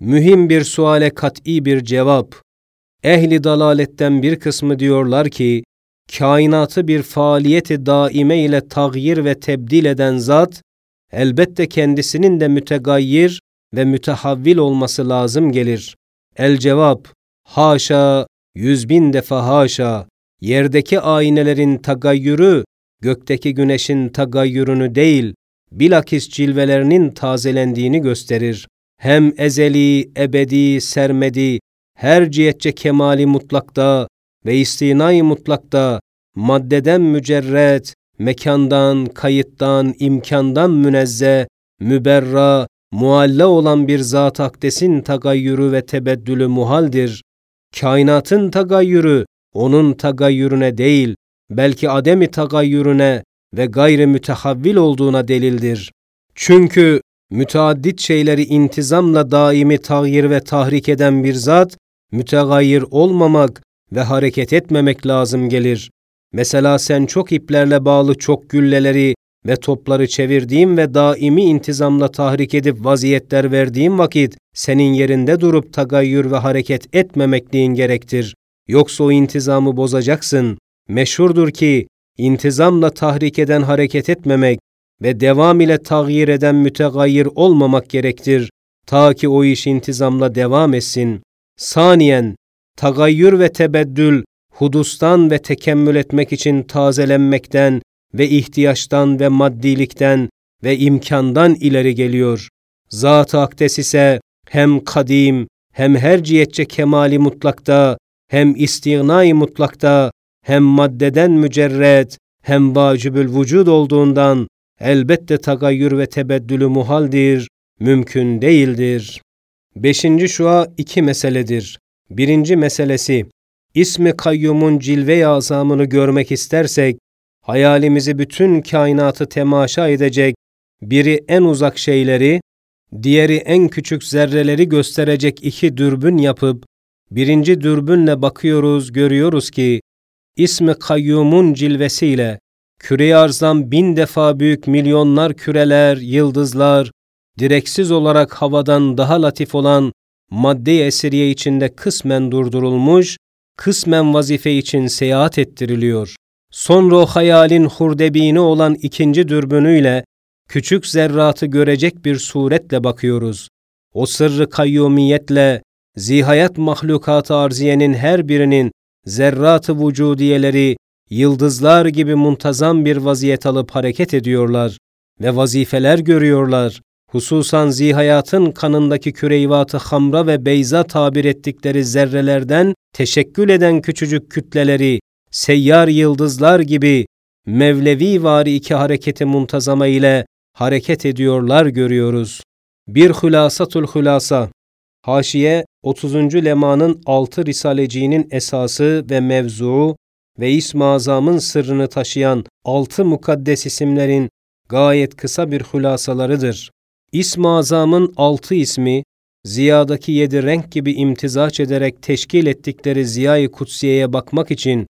mühim bir suale kat'i bir cevap, ehli dalaletten bir kısmı diyorlar ki, kainatı bir faaliyeti daime ile tağyir ve tebdil eden zat, elbette kendisinin de mütegayyir ve mütehavvil olması lazım gelir. El cevap, haşa, 100.000 defa haşa, yerdeki aynelerin tagayyürü, gökteki güneşin tagayyürünü değil, bilakis cilvelerinin tazelendiğini gösterir. Hem ezeli, ebedi, sermedi, her cihetçe kemali mutlakta ve istinai mutlakta, maddeden mücerret, mekandan, kayıttan, imkandan münezzeh, müberra, mualla olan bir zat-ı akdesin tagayyürü ve tebeddülü muhaldir. Kainatın tagayyürü, onun tagayyürüne değil, belki ademi tagayyürüne ve gayri mütehavvil olduğuna delildir. Çünkü müteaddit şeyleri intizamla daimi tağyir ve tahrik eden bir zat, mütegayir olmamak ve hareket etmemek lazım gelir. Mesela sen çok iplerle bağlı çok gülleleri ve topları çevirdiğim ve daimi intizamla tahrik edip vaziyetler verdiğim vakit, senin yerinde durup tagayyür ve hareket etmemekliğin gerektir. Yoksa o intizamı bozacaksın. Meşhurdur ki, intizamla tahrik eden hareket etmemek ve devam ile tağyir eden mütegayir olmamak gerektir, ta ki o iş intizamla devam etsin. Saniyen, tagayyür ve tebeddül, hudustan ve tekemmül etmek için tazelenmekten ve ihtiyaçtan ve maddilikten ve imkandan ileri geliyor. Zat-ı akdes ise hem kadim, hem her cihetçe kemali mutlakta, hem istigna-i mutlakta, hem maddeden mücerret, hem vacibül vücud olduğundan elbette tagayyür ve tebeddülü muhaldir, mümkün değildir. 5. şua iki meseledir. Birinci meselesi, İsmi Kayyum'un cilve-i azamını görmek istersek, hayalimizi bütün kainatı temaşa edecek, biri en uzak şeyleri, diğeri en küçük zerreleri gösterecek iki dürbün yapıp, birinci dürbünle bakıyoruz, görüyoruz ki, İsmi Kayyum'un cilvesiyle, küre-i arzdan 1000 defa büyük milyonlar küreler, yıldızlar, direksiz olarak havadan daha latif olan madde-i esiriye içinde kısmen durdurulmuş, kısmen vazife için seyahat ettiriliyor. Sonra o hayalin hurdebini olan ikinci dürbünüyle küçük zerratı görecek bir suretle bakıyoruz. O sırrı kayyumiyetle zihayat mahlukatı arziyenin her birinin zerratı vücudiyeleri yıldızlar gibi muntazam bir vaziyet alıp hareket ediyorlar ve vazifeler görüyorlar. Hususan zihayatın kanındaki küreivatı hamra ve beyza tabir ettikleri zerrelerden teşekkül eden küçücük kütleleri, seyyar yıldızlar gibi mevlevi vari iki hareketi muntazama ile hareket ediyorlar görüyoruz. Bir hülasatul hülasa. Haşiye 30. lemanın 6 risaleciğinin esası ve mevzuu ve İsm-i Azam'ın sırrını taşıyan 6 mukaddes isimlerin gayet kısa bir hülasalarıdır. İsm-i Azam'ın 6 ismi, ziyadaki 7 renk gibi imtizaç ederek teşkil ettikleri ziyayı kutsiyeye bakmak için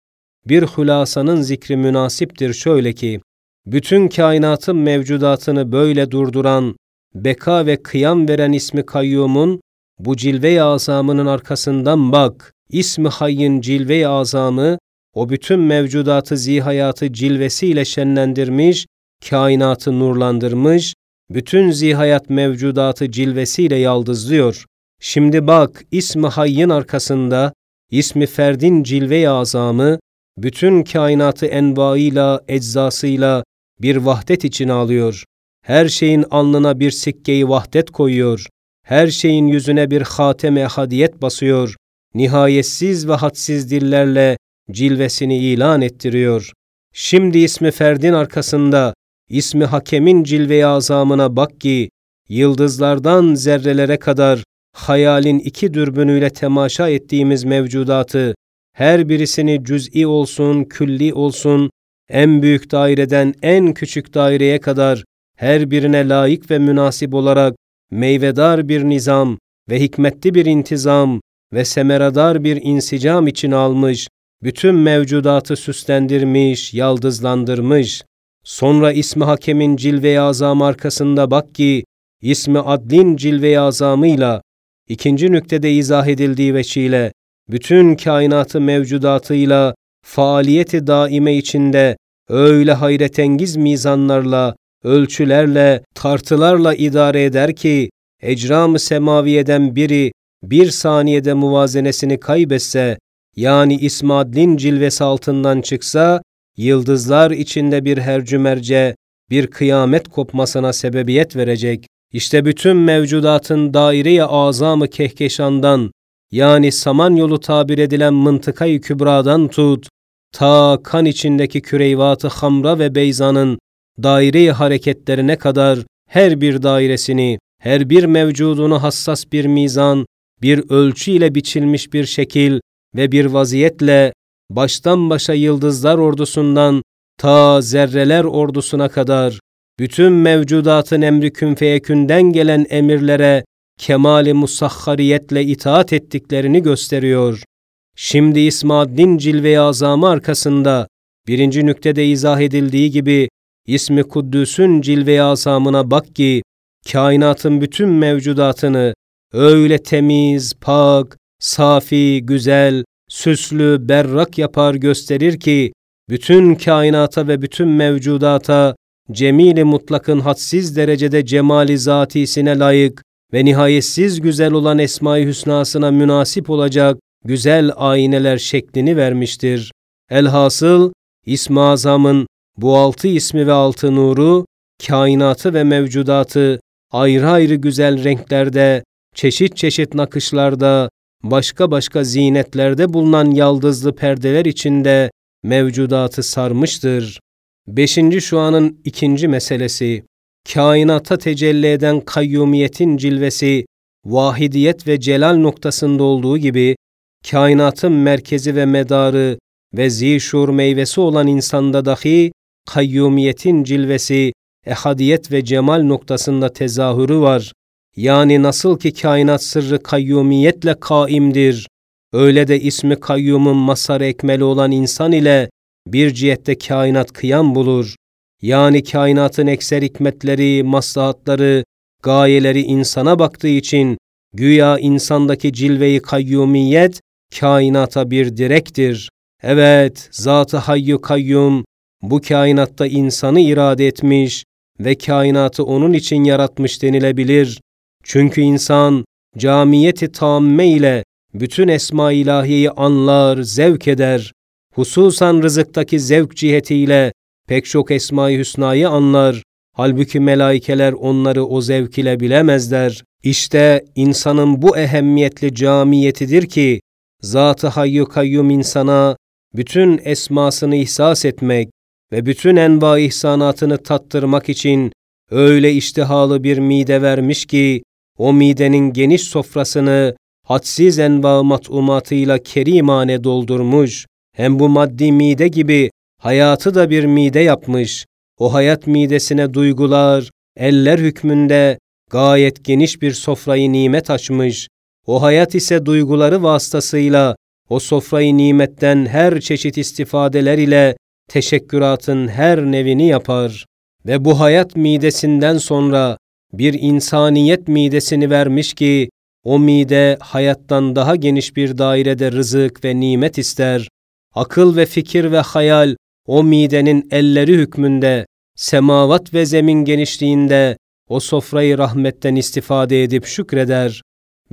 bir hülasanın zikri münasiptir şöyle ki, bütün kainatın mevcudatını böyle durduran, beka ve kıyam veren ismi Kayyum'un, bu cilve-i azamının arkasından bak, İsmi Hayyin cilve-i azamı, o bütün mevcudatı zihayatı cilvesiyle şenlendirmiş, kainatı nurlandırmış, bütün zihayat mevcudatı cilvesiyle yaldızlıyor. Şimdi bak, İsmi Hayyin arkasında, İsmi Ferdin cilve-i azamı, bütün kainatı envaıyla, eczasıyla bir vahdet içine alıyor. Her şeyin alnına bir sikkeyi vahdet koyuyor. Her şeyin yüzüne bir hatem-i ehadiyet basıyor. Nihayetsiz ve hadsiz dillerle cilvesini ilan ettiriyor. Şimdi ismi Ferdin arkasında, ismi Hakem'in cilve-i azamına bak ki, yıldızlardan zerrelere kadar hayalin iki dürbünüyle temaşa ettiğimiz mevcudatı, her birisini cüz'i olsun, külli olsun, en büyük daireden en küçük daireye kadar her birine layık ve münasip olarak meyvedar bir nizam ve hikmetli bir intizam ve semeradar bir insicam içine almış, bütün mevcudatı süslendirmiş, yaldızlandırmış. Sonra İsmi Hakem'in cilve-i azam arkasında bak ki, İsmi Adl'in cilve-i azamıyla, ikinci nüktede izah edildiği veçiyle bütün kainatı mevcudatıyla faaliyeti daime içinde öyle hayretengiz mizanlarla, ölçülerle, tartılarla idare eder ki ecram-ı semaviyeden biri bir saniyede muvazenesini kaybetse, yani İsmi Adl'in cilvesi altından çıksa, yıldızlar içinde bir hercümerce, bir kıyamet kopmasına sebebiyet verecek. İşte bütün mevcudatın daire-i azam-ı kehkeşandan, yani Samanyolu tabir edilen mıntıkayı kübradan tut, ta kan içindeki küreyvat-ı hamra ve beyzanın daire-i hareketlerine kadar her bir dairesini, her bir mevcudunu hassas bir mizan, bir ölçü ile biçilmiş bir şekil ve bir vaziyetle baştan başa yıldızlar ordusundan ta zerreler ordusuna kadar bütün mevcudatın emri kün feyekünden gelen emirlere kemali musahhariyetle itaat ettiklerini gösteriyor. Şimdi İsmi Adl'in cilve-i azamı arkasında birinci nüktede izah edildiği gibi İsmi Kuddüs'ün cilve-i azamına bak ki kainatın bütün mevcudatını öyle temiz, pak, safi, güzel, süslü, berrak yapar gösterir ki bütün kainata ve bütün mevcudata cemil-i mutlakın hadsiz derecede cemali zatisine layık ve nihayetsiz güzel olan Esma-i Hüsnasına münasip olacak güzel ayneler şeklini vermiştir. Elhasıl İsmi Azam'ın bu altı ismi ve altı nuru kainatı ve mevcudatı ayrı ayrı güzel renklerde, çeşit çeşit nakışlarda, başka başka zinetlerde bulunan yaldızlı perdeler içinde mevcudatı sarmıştır. 5. şuanın ikinci meselesi, kainata tecelli eden kayyumiyetin cilvesi, vahidiyet ve celal noktasında olduğu gibi, kainatın merkezi ve medarı ve zişur meyvesi olan insanda dahi, kayyumiyetin cilvesi, ehadiyet ve cemal noktasında tezahürü var. Yani nasıl ki kainat sırrı kayyumiyetle kaimdir, öyle de ismi kayyumun mazhar-ı ekmeli olan insan ile bir cihette kainat kıyam bulur. Yani kainatın ekser hikmetleri, maslahatları, gayeleri insana baktığı için güya insandaki cilve-i kayyumiyet kainata bir direktir. Evet, Zat-ı Hayyu Kayyum bu kainatta insanı irade etmiş ve kainatı onun için yaratmış denilebilir. Çünkü insan camiyeti tamme ile bütün esma-i ilahiyeyi anlar, zevk eder. Hususan rızıktaki zevk cihetiyle pek çok esma-i hüsnayı anlar. Halbuki melaikeler onları o zevk ile bilemezler. İşte insanın bu ehemmiyetli camiyetidir ki Zat-ı Hayyu Kayyum insana bütün esmasını ihsas etmek ve bütün enva ihsanatını tattırmak için öyle iştihalı bir mide vermiş ki o midenin geniş sofrasını hadsiz enva matumatıyla kerimane doldurmuş. Hem bu maddi mide gibi hayatı da bir mide yapmış. O hayat midesine duygular, eller hükmünde gayet geniş bir sofrayı nimet açmış. O hayat ise duyguları vasıtasıyla o sofrayı nimetten her çeşit istifadeler ile teşekküratın her nevini yapar. Ve bu hayat midesinden sonra bir insaniyet midesini vermiş ki o mide hayattan daha geniş bir dairede rızık ve nimet ister. Akıl ve fikir ve hayal o midenin elleri hükmünde, semavat ve zemin genişliğinde o sofrayı rahmetten istifade edip şükreder.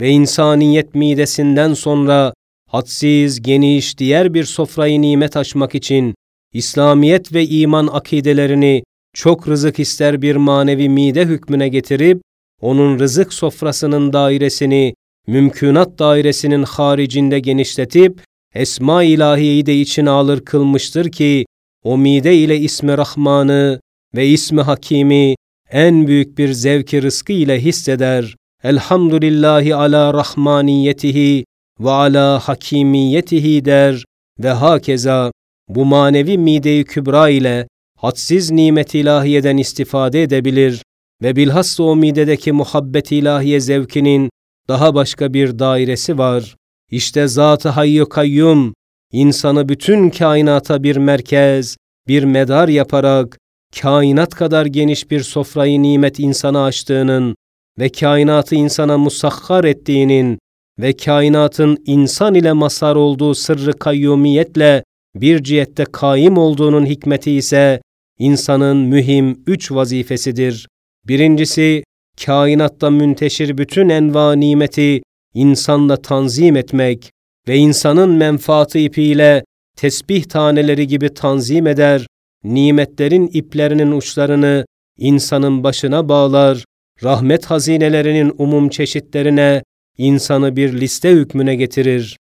Ve insaniyet midesinden sonra hadsiz, geniş diğer bir sofrayı nimet açmak için İslamiyet ve iman akidelerini çok rızık ister bir manevi mide hükmüne getirip, onun rızık sofrasının dairesini, mümkünat dairesinin haricinde genişletip, Esma-i İlahiye'yi de içine alır kılmıştır ki, o mide ile ismi Rahman'ı ve ismi Hakim'i en büyük bir zevki rızkı ile hisseder. Elhamdülillahi ala rahmaniyetihi ve ala hakimiyetihi der ve hakeza. Bu manevi mide-i kübra ile hadsiz nimet-i ilahiyeden istifade edebilir ve bilhassa o midedeki muhabbet-i ilahiye zevkinin daha başka bir dairesi var. İşte Zat-ı Hayyu Kayyum, insanı bütün kainata bir merkez, bir medar yaparak, kainat kadar geniş bir sofrayı nimet insana açtığının ve kainatı insana musakhar ettiğinin ve kainatın insan ile mazhar olduğu sırrı kayyumiyetle bir cihette kaim olduğunun hikmeti ise insanın mühim 3 vazifesidir. Birincisi, kainatta münteşir bütün enva nimeti insanla tanzim etmek ve insanın menfaatı ipiyle tesbih taneleri gibi tanzim eder, nimetlerin iplerinin uçlarını insanın başına bağlar, rahmet hazinelerinin umum çeşitlerine insanı bir liste hükmüne getirir.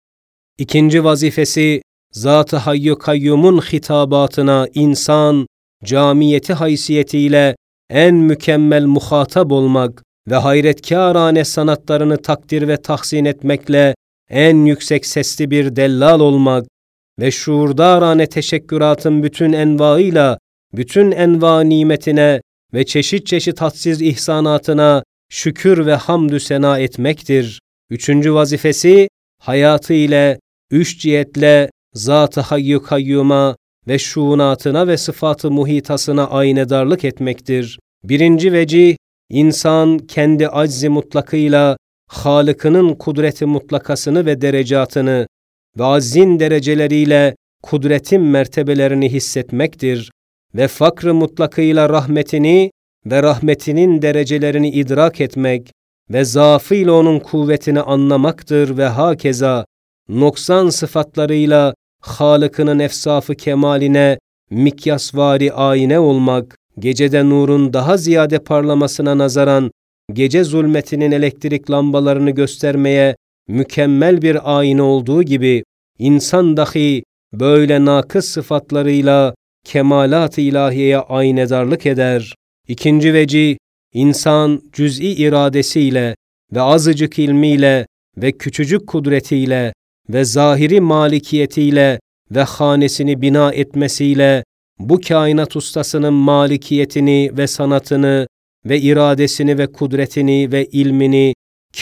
İkinci vazifesi, Zat-ı Hayy-i Kayyum'un hitabatına insan, camiyeti haysiyetiyle en mükemmel muhatap olmak ve hayretkârane sanatlarını takdir ve tahsin etmekle en yüksek sesli bir dellal olmak ve şuurdârane teşekküratın bütün envaıyla, bütün enva nimetine ve çeşit çeşit hadsiz ihsanatına şükür ve hamdü sena etmektir. Üçüncü vazifesi, hayatı ile, 3 cihetle Zat-ı Hayy-i Kayyum'a ve şuunatına ve sıfat-ı muhitasına aynedarlık etmektir. Birinci vecih, insan kendi acz-i mutlakıyla Halık'ının kudreti mutlakasını ve derecatını ve aczin dereceleriyle kudretin mertebelerini hissetmektir ve fakr-ı mutlakıyla rahmetini ve rahmetinin derecelerini idrak etmek ve zaafıyla onun kuvvetini anlamaktır ve hakeza noksan sıfatlarıyla Halık'ının efsafı kemaline mikyasvari ayine olmak, gecede nurun daha ziyade parlamasına nazaran gece zulmetinin elektrik lambalarını göstermeye mükemmel bir ayine olduğu gibi insan dahi böyle nakıs sıfatlarıyla kemalat-ı ilahiyeye aynedarlık eder. İkinci vecih, insan cüz'i iradesiyle ve azıcık ilmiyle ve küçücük kudretiyle ve zahiri malikiyetiyle ve hanesini bina etmesiyle bu kainat ustasının malikiyetini ve sanatını ve iradesini ve kudretini ve ilmini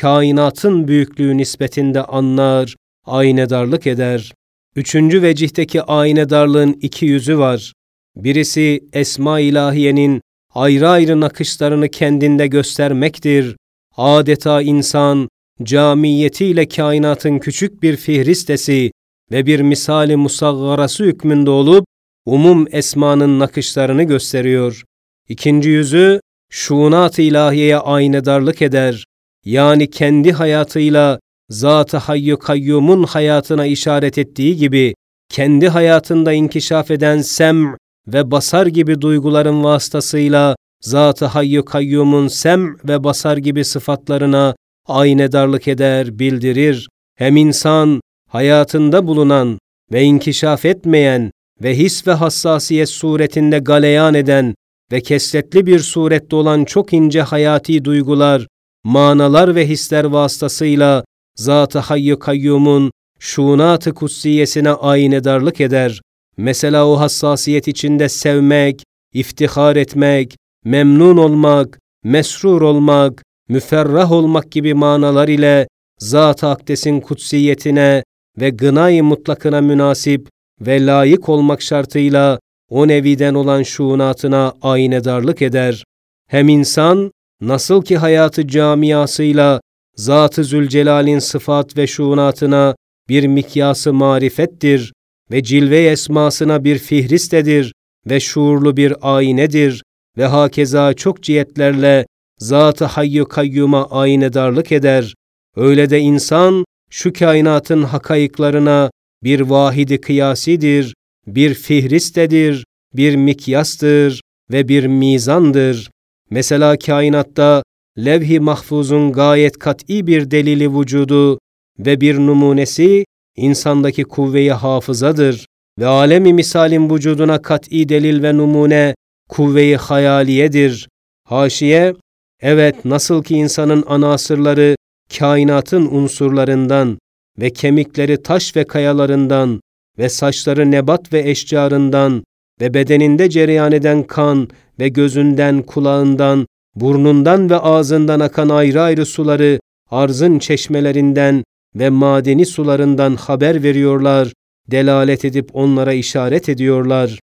kainatın büyüklüğü nispetinde anlar, aynedarlık eder. Üçüncü vecihteki aynedarlığın 2 yüzü var. Birisi Esma-i İlahiye'nin ayrı ayrı nakışlarını kendinde göstermektir. Adeta insan, camiyetiyle kainatın küçük bir fihristesi ve bir misali musaggarası hükmünde olup, umum esmanın nakışlarını gösteriyor. İkinci yüzü, şuunat-ı ilahiyeye aynedarlık eder. Yani kendi hayatıyla Zat-ı Hayy-i Kayyum'un hayatına işaret ettiği gibi, kendi hayatında inkişaf eden sem ve basar gibi duyguların vasıtasıyla Zat-ı Hayy-i Kayyum'un sem ve basar gibi sıfatlarına aynedarlık eder, bildirir. Hem insan hayatında bulunan ve inkişaf etmeyen ve his ve hassasiyet suretinde galeyan eden ve kesretli bir surette olan çok ince hayati duygular, manalar ve hisler vasıtasıyla Zat-ı Hayy-i Kayyum'un şuunat-ı kutsiyesine aynedarlık eder. Mesela o hassasiyet içinde sevmek, iftihar etmek, memnun olmak, mesrur olmak, müferrah olmak gibi manalar ile Zat-ı Akdes'in kutsiyetine ve gınay-ı mutlakına münasip ve layık olmak şartıyla o neviden olan şuunatına aynedarlık eder. Hem insan, nasıl ki hayatı camiasıyla Zat-ı Zülcelal'in sıfat ve şuunatına bir mikyası marifettir ve cilve-i esmasına bir fihristedir ve şuurlu bir aynedir ve hakeza çok cihetlerle Zat-ı Hayy-i Kayyum'a aynedarlık eder. Öyle de insan, şu kainatın hakayıklarına bir vahidi kıyasidir, bir fihristedir, bir mikyastır ve bir mizandır. Mesela kainatta levh-i mahfuzun gayet kat'i bir delili vücudu ve bir numunesi insandaki kuvve-i hafızadır ve alem-i misalin vücuduna kat'i delil ve numune kuvve-i hayaliyedir. Haşiye, evet, nasıl ki insanın anasırları kainatın unsurlarından ve kemikleri taş ve kayalarından ve saçları nebat ve eşcarından ve bedeninde cereyan eden kan ve gözünden, kulağından, burnundan ve ağzından akan ayrı ayrı suları arzın çeşmelerinden ve madeni sularından haber veriyorlar, delalet edip onlara işaret ediyorlar.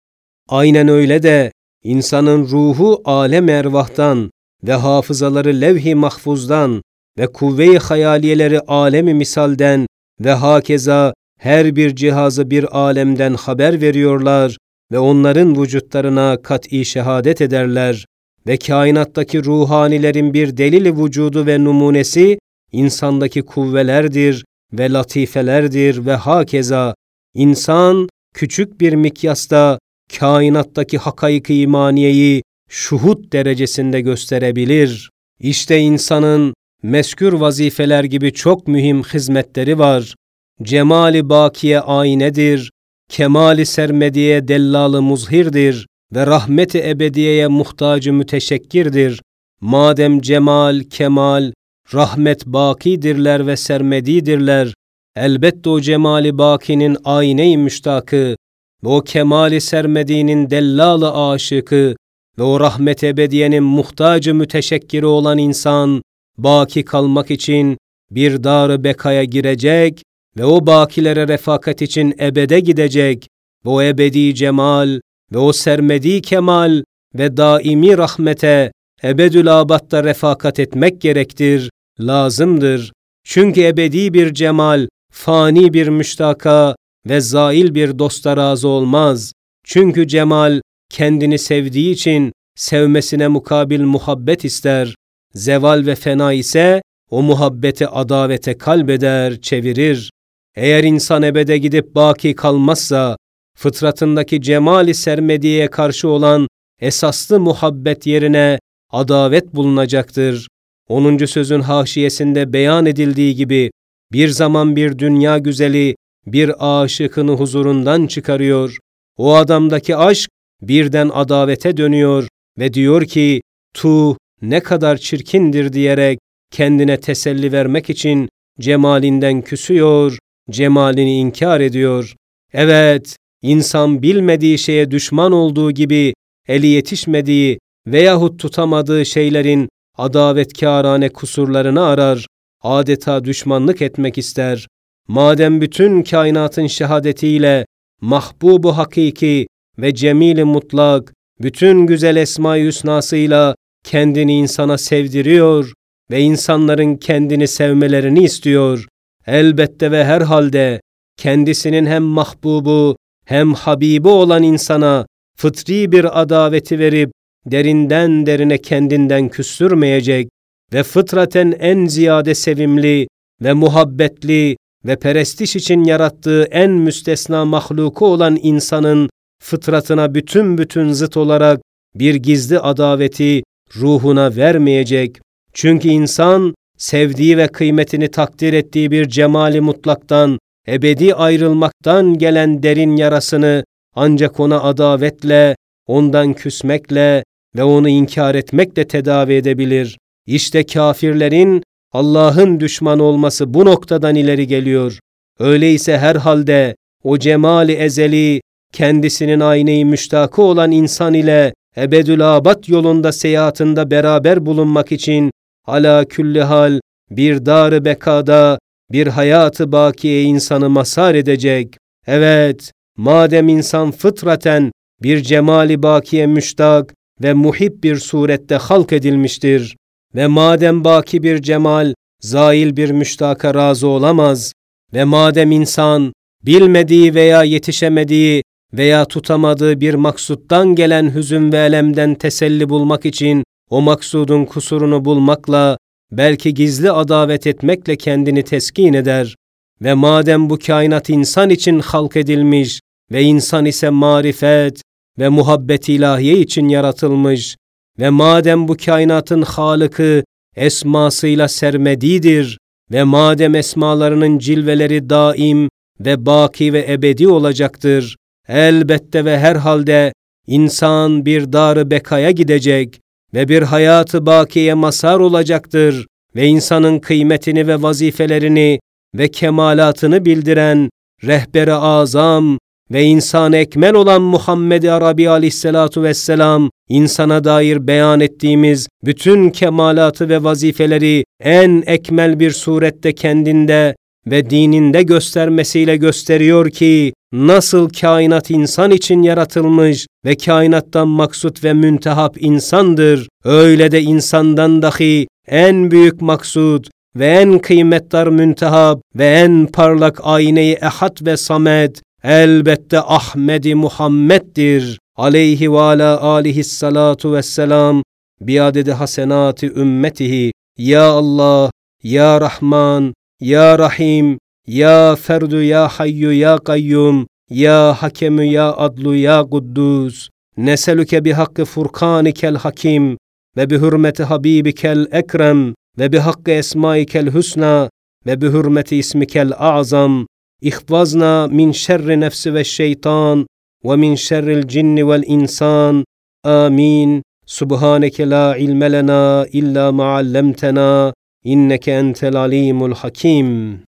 Aynen öyle de insanın ruhu alem ervahtan ve hafızaları levh-i mahfuzdan ve kuvve-i hayaliyeleri alemi misalden ve hakeza her bir cihazı bir alemden haber veriyorlar ve onların vücutlarına kat'i şehadet ederler ve kainattaki ruhanilerin bir delili vücudu ve numunesi insandaki kuvvelerdir ve latifelerdir ve hakeza insan küçük bir mikyasta kainattaki hakayık-ı imaniyeyi şuhut derecesinde gösterebilir. İşte insanın meskür vazifeler gibi çok mühim hizmetleri var. Cemali bakiye aynedir, kemali sermediye dellal-ı muzhirdir ve rahmeti ebediyeye muhtacı müteşekkirdir. Madem cemal, kemal, rahmet bakidirler ve sermedidirler, elbette o cemali bakinin ayne-i müştakı ve o kemali sermediğinin dellal-ı aşıkı ve o rahmet ebediyenin muhtacı müteşekkiri olan insan, baki kalmak için bir dar-ı bekaya girecek ve o bakilere refakat için ebede gidecek ve o ebedi cemal ve o sermedi kemal ve daimi rahmete ebedül abadda refakat etmek gerektir, lazımdır. Çünkü ebedi bir cemal, fani bir müştaka ve zail bir dosta razı olmaz. Çünkü cemal, kendini sevdiği için sevmesine mukabil muhabbet ister. Zeval ve fena ise o muhabbeti adavete kalbeder, çevirir. Eğer insan ebede gidip baki kalmazsa, fıtratındaki cemali sermediye karşı olan esaslı muhabbet yerine adavet bulunacaktır. 10. sözün haşiyesinde beyan edildiği gibi, bir zaman bir dünya güzeli bir aşıkını huzurundan çıkarıyor. O adamdaki aşk birden adavete dönüyor ve diyor ki, "Tuh ne kadar çirkindir" diyerek kendine teselli vermek için cemalinden küsüyor, cemalini inkar ediyor. Evet, insan bilmediği şeye düşman olduğu gibi eli yetişmediği veyahut tutamadığı şeylerin adavetkârane kusurlarını arar, adeta düşmanlık etmek ister. Madem bütün kainatın şehadetiyle mahbub-u hakiki ve cemil-i mutlak, bütün güzel esma-i hüsnasıyla kendini insana sevdiriyor ve insanların kendini sevmelerini istiyor, elbette ve herhalde kendisinin hem mahbubu hem habibi olan insana fıtri bir adaveti verip derinden derine kendinden küstürmeyecek ve fıtraten en ziyade sevimli ve muhabbetli ve perestiş için yarattığı en müstesna mahluku olan insanın fıtratına bütün zıt olarak bir gizli adaveti ruhuna vermeyecek. Çünkü insan sevdiği ve kıymetini takdir ettiği bir cemali mutlaktan, ebedi ayrılmaktan gelen derin yarasını ancak ona adavetle, ondan küsmekle ve onu inkar etmekle tedavi edebilir. İşte kafirlerin Allah'ın düşmanı olması bu noktadan ileri geliyor. Öyleyse herhalde o cemali ezeli, kendisinin ayne-i müştakı olan insan ile ebedül abad yolunda seyahatında beraber bulunmak için ala külli hal bir dar-ı bekada bir hayatı bakiye insanı mazhar edecek. Evet, madem insan fıtraten bir cemali bakiye müştak ve muhib bir surette halk edilmiştir ve madem baki bir cemal zail bir müştaka razı olamaz ve madem insan bilmediği veya yetişemediği veya tutamadığı bir maksuttan gelen hüzün ve elemden teselli bulmak için o maksudun kusurunu bulmakla, belki gizli adavet etmekle kendini teskin eder ve madem bu kainat insan için halk edilmiş ve insan ise marifet ve muhabbet-i ilahiye için yaratılmış ve madem bu kainatın halıkı esmasıyla sermedidir ve madem esmalarının cilveleri daim ve baki ve ebedi olacaktır, elbette ve herhalde insan bir dar-ı bekaya gidecek ve bir hayatı bakiye mazhar olacaktır ve insanın kıymetini ve vazifelerini ve kemalatını bildiren rehber-i azam ve insan ekmel olan Muhammed-i Arabi aleyhissalatu vesselam insana dair beyan ettiğimiz bütün kemalatı ve vazifeleri en ekmel bir surette kendinde ve dininde göstermesiyle gösteriyor ki nasıl kainat insan için yaratılmış ve kainattan maksut ve müntehap insandır, öyle de insandan dahi en büyük maksut ve en kıymetdar müntehap ve en parlak ayne-i ehad ve samet elbette Ahmed-i Muhammed'dir. Aleyhi ve ala aleyhissalatu vesselam biadedi hasenati ümmetihi. Ya Allah, Ya Rahman, Ya Rahim, Ya Ferdu, Ya Hayyu, Ya Kayyum, Ya Hakemu, Ya Adlu, Ya Kuddus. Neselüke bi hakkı furkanikel hakim ve bi hürmeti habibikel ekrem ve bi hakkı esmaikel husna ve bi hürmeti ismikel azam. İhvazna min şerri nefsi ve şeytan ve min şerril cinni vel insan. Amin. Subhaneke la ilme lena illa ma'allemtena inneke entel alimul hakim.